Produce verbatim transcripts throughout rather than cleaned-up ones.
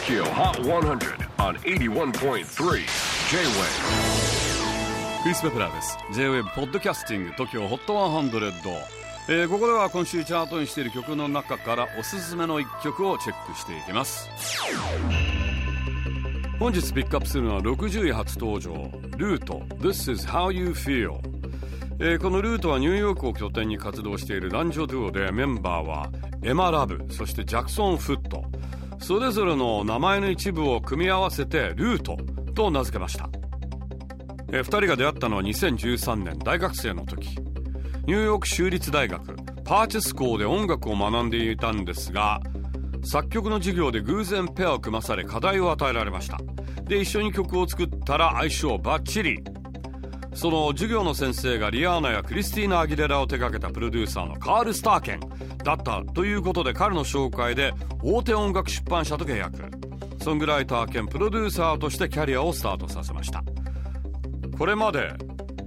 トキオ ホット ハンドレッド on はちじゅういってんさん J-Wave。 クリス・ペプラーです。 J-ウェーブ ポッドキャスティング トキオ ホット ハンドレッド、えー、ここでは今週チャートにしている曲の中からおすすめのいっきょくをチェックしていきます。本日ピックアップするのはろくじゅうい初登場、ルート This is how you feel。えー、このルートはニューヨークを拠点に活動している男女デュオで、メンバーはエマ・ラブ、そしてジャクソン・フット、それぞれの名前の一部を組み合わせてルートと名付けました。えー、ふたりが出会ったのはにせんじゅうさんねん大学生の時、ニューヨーク州立大学パーチェス校で音楽を学んでいたんですが、作曲の授業で偶然ペアを組まされ課題を与えられました。で、一緒に曲を作ったら相性バッチリ。その授業の先生がリアーナやクリスティーナ・アギレラを手掛けたプロデューサーのカール・スターケンだったということで、彼の紹介で大手音楽出版社と契約、ソングライター兼プロデューサーとしてキャリアをスタートさせました。これまで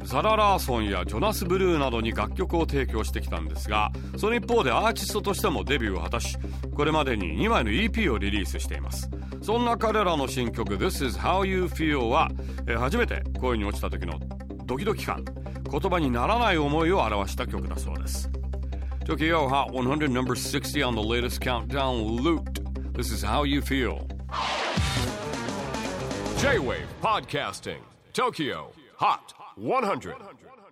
ザラ・ラーソンやジョナス・ブルーなどに楽曲を提供してきたんですが、その一方でアーティストとしてもデビューを果たし、これまでににまいの イーピー をリリースしています。そんな彼らの新曲 This is how you feel は、えー、初めて恋に落ちた時のドキドキ感、言葉にならない思いを表した曲だそうです。 Tokio Hot ハンドレッド ナンバーろくじゅう on the latest countdown looped. This is how you feel. J-Wave Podcasting Tokio Hot ハンドレッド